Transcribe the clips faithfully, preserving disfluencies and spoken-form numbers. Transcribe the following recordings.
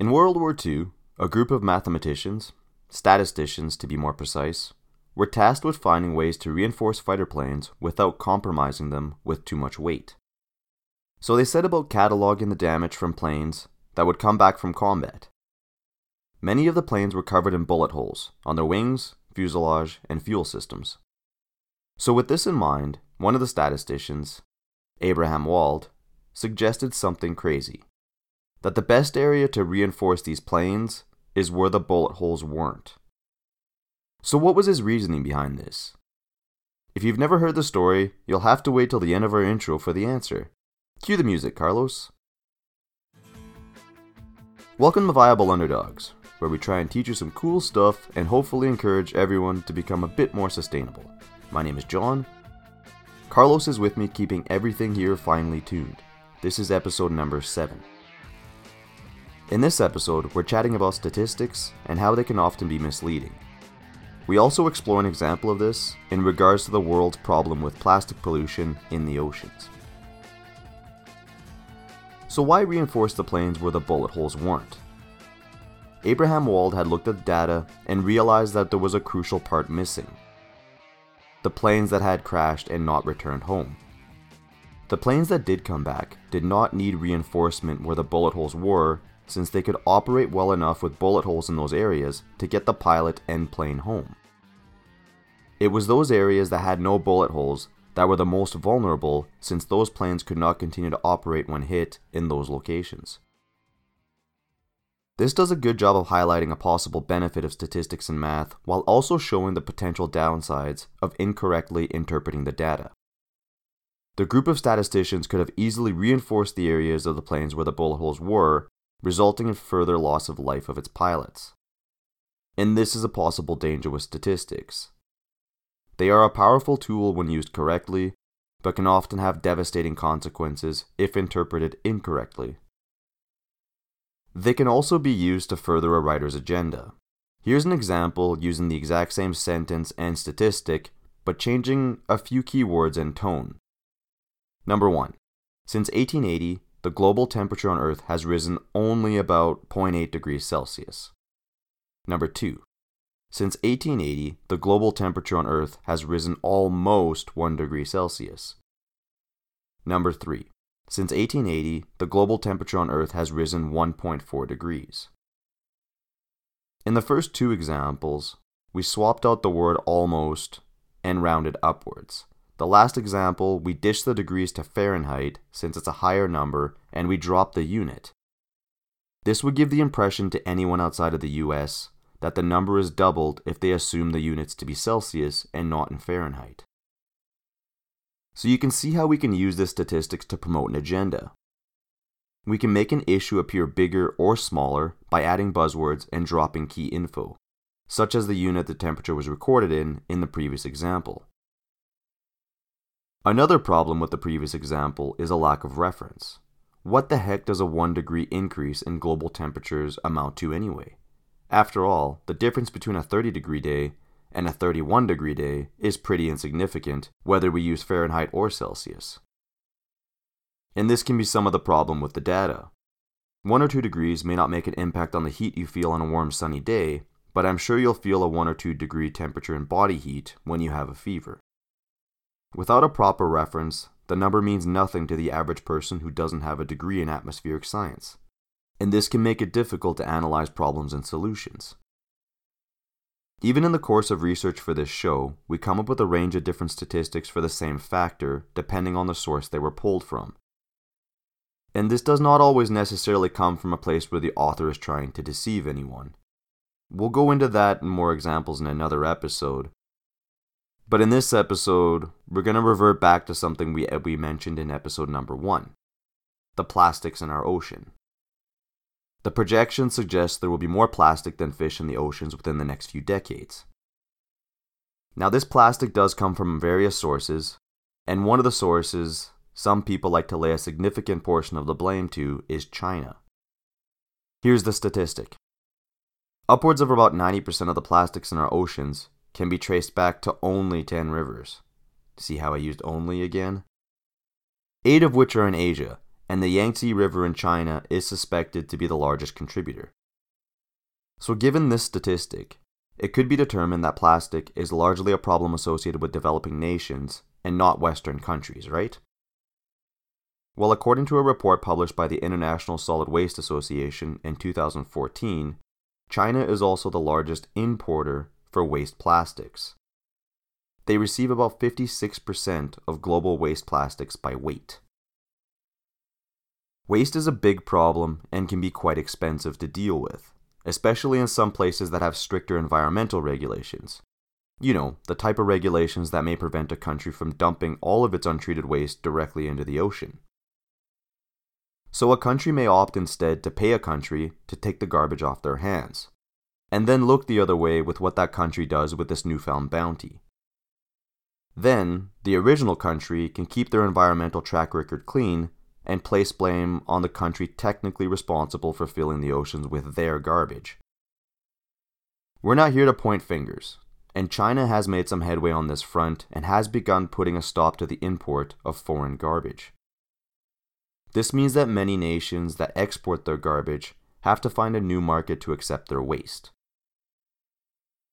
In World War Two, a group of mathematicians, statisticians to be more precise, were tasked with finding ways to reinforce fighter planes without compromising them with too much weight. So they set about cataloging the damage from planes that would come back from combat. Many of the planes were covered in bullet holes on their wings, fuselage, and fuel systems. So with this in mind, one of the statisticians, Abraham Wald, suggested something crazy. That the best area to reinforce these planes is where the bullet holes weren't. So what was his reasoning behind this? If you've never heard the story, you'll have to wait till the end of our intro for the answer. Cue the music, Carlos. Welcome to Viable Underdogs, where we try and teach you some cool stuff and hopefully encourage everyone to become a bit more sustainable. My name is John. Carlos is with me, keeping everything here finely tuned. This is episode number seven. In this episode, we're chatting about statistics and how they can often be misleading. We also explore an example of this in regards to the world's problem with plastic pollution in the oceans. So why reinforce the planes where the bullet holes weren't? Abraham Wald had looked at the data and realized that there was a crucial part missing. The planes that had crashed and not returned home. The planes that did come back did not need reinforcement where the bullet holes were, since they could operate well enough with bullet holes in those areas to get the pilot and plane home. It was those areas that had no bullet holes that were the most vulnerable, since those planes could not continue to operate when hit in those locations. This does a good job of highlighting a possible benefit of statistics and math, while also showing the potential downsides of incorrectly interpreting the data. The group of statisticians could have easily reinforced the areas of the planes where the bullet holes were, resulting in further loss of life of its pilots. And this is a possible danger with statistics. They are a powerful tool when used correctly, but can often have devastating consequences if interpreted incorrectly. They can also be used to further a writer's agenda. Here's an example using the exact same sentence and statistic, but changing a few keywords and tone. Number one, since eighteen eighty, the global temperature on Earth has risen only about zero point eight degrees Celsius. Number two. Since eighteen eighty, the global temperature on Earth has risen almost one degree Celsius. Number three. Since eighteen eighty, the global temperature on Earth has risen one point four degrees. In the first two examples, we swapped out the word almost and rounded upwards. The last example, we dish the degrees to Fahrenheit since it's a higher number, and we drop the unit. This would give the impression to anyone outside of the U S that the number is doubled if they assume the units to be Celsius and not in Fahrenheit. So you can see how we can use this statistics to promote an agenda. We can make an issue appear bigger or smaller by adding buzzwords and dropping key info, such as the unit the temperature was recorded in in the previous example. Another problem with the previous example is a lack of reference. What the heck does a one degree increase in global temperatures amount to anyway? After all, the difference between a thirty degree day and a thirty-one degree day is pretty insignificant, whether we use Fahrenheit or Celsius. And this can be some of the problem with the data. One or two degrees may not make an impact on the heat you feel on a warm sunny day, but I'm sure you'll feel a one or two degree temperature in body heat when you have a fever. Without a proper reference, the number means nothing to the average person who doesn't have a degree in atmospheric science, and this can make it difficult to analyze problems and solutions. Even in the course of research for this show, we come up with a range of different statistics for the same factor, depending on the source they were pulled from. And this does not always necessarily come from a place where the author is trying to deceive anyone. We'll go into that and more examples in another episode. But in this episode, we're going to revert back to something we, we mentioned in episode number one, the plastics in our ocean. The projections suggest there will be more plastic than fish in the oceans within the next few decades. Now, this plastic does come from various sources, and one of the sources some people like to lay a significant portion of the blame to is China. Here's the statistic. Upwards of about ninety percent of the plastics in our oceans can be traced back to only ten rivers. See how I used only again? Eight of which are in Asia, and the Yangtze River in China is suspected to be the largest contributor. So given this statistic, it could be determined that plastic is largely a problem associated with developing nations and not Western countries, right? Well, according to a report published by the International Solid Waste Association in two thousand fourteen, China is also the largest importer for waste plastics. They receive about fifty-six percent of global waste plastics by weight. Waste is a big problem and can be quite expensive to deal with, especially in some places that have stricter environmental regulations. You know, the type of regulations that may prevent a country from dumping all of its untreated waste directly into the ocean. So a country may opt instead to pay a country to take the garbage off their hands, and then look the other way with what that country does with this newfound bounty. Then, the original country can keep their environmental track record clean and place blame on the country technically responsible for filling the oceans with their garbage. We're not here to point fingers, and China has made some headway on this front and has begun putting a stop to the import of foreign garbage. This means that many nations that export their garbage have to find a new market to accept their waste.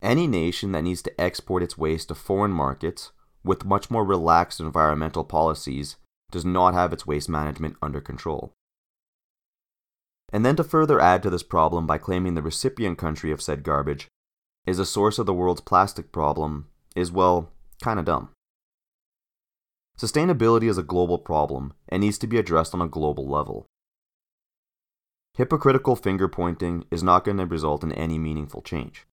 Any nation that needs to export its waste to foreign markets with much more relaxed environmental policies does not have its waste management under control. And then to further add to this problem by claiming the recipient country of said garbage is a source of the world's plastic problem is, well, kinda dumb. Sustainability is a global problem and needs to be addressed on a global level. Hypocritical finger-pointing is not going to result in any meaningful change.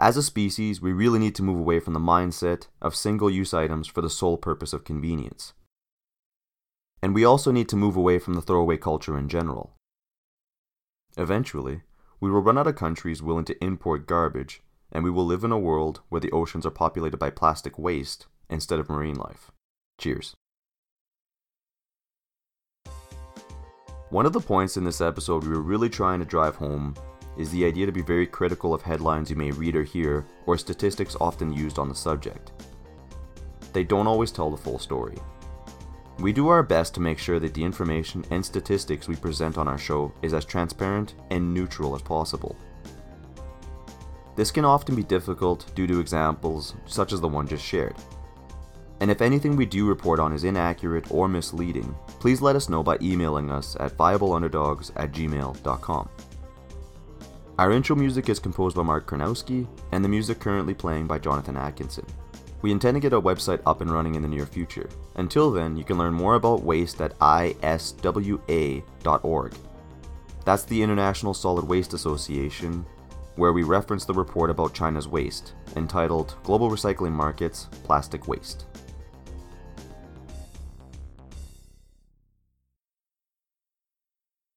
As a species, we really need to move away from the mindset of single-use items for the sole purpose of convenience. And we also need to move away from the throwaway culture in general. Eventually, we will run out of countries willing to import garbage, and we will live in a world where the oceans are populated by plastic waste instead of marine life. Cheers. One of the points in this episode we were really trying to drive home is the idea to be very critical of headlines you may read or hear, or statistics often used on the subject. They don't always tell the full story. We do our best to make sure that the information and statistics we present on our show is as transparent and neutral as possible. This can often be difficult due to examples such as the one just shared. And if anything we do report on is inaccurate or misleading, please let us know by emailing us at viable underdogs at gmail dot com. Our intro music is composed by Mark Karnowski, and the music currently playing by Jonathan Atkinson. We intend to get a website up and running in the near future. Until then, you can learn more about waste at iswa dot org. That's the International Solid Waste Association, where we reference the report about China's waste, entitled Global Recycling Markets, Plastic Waste.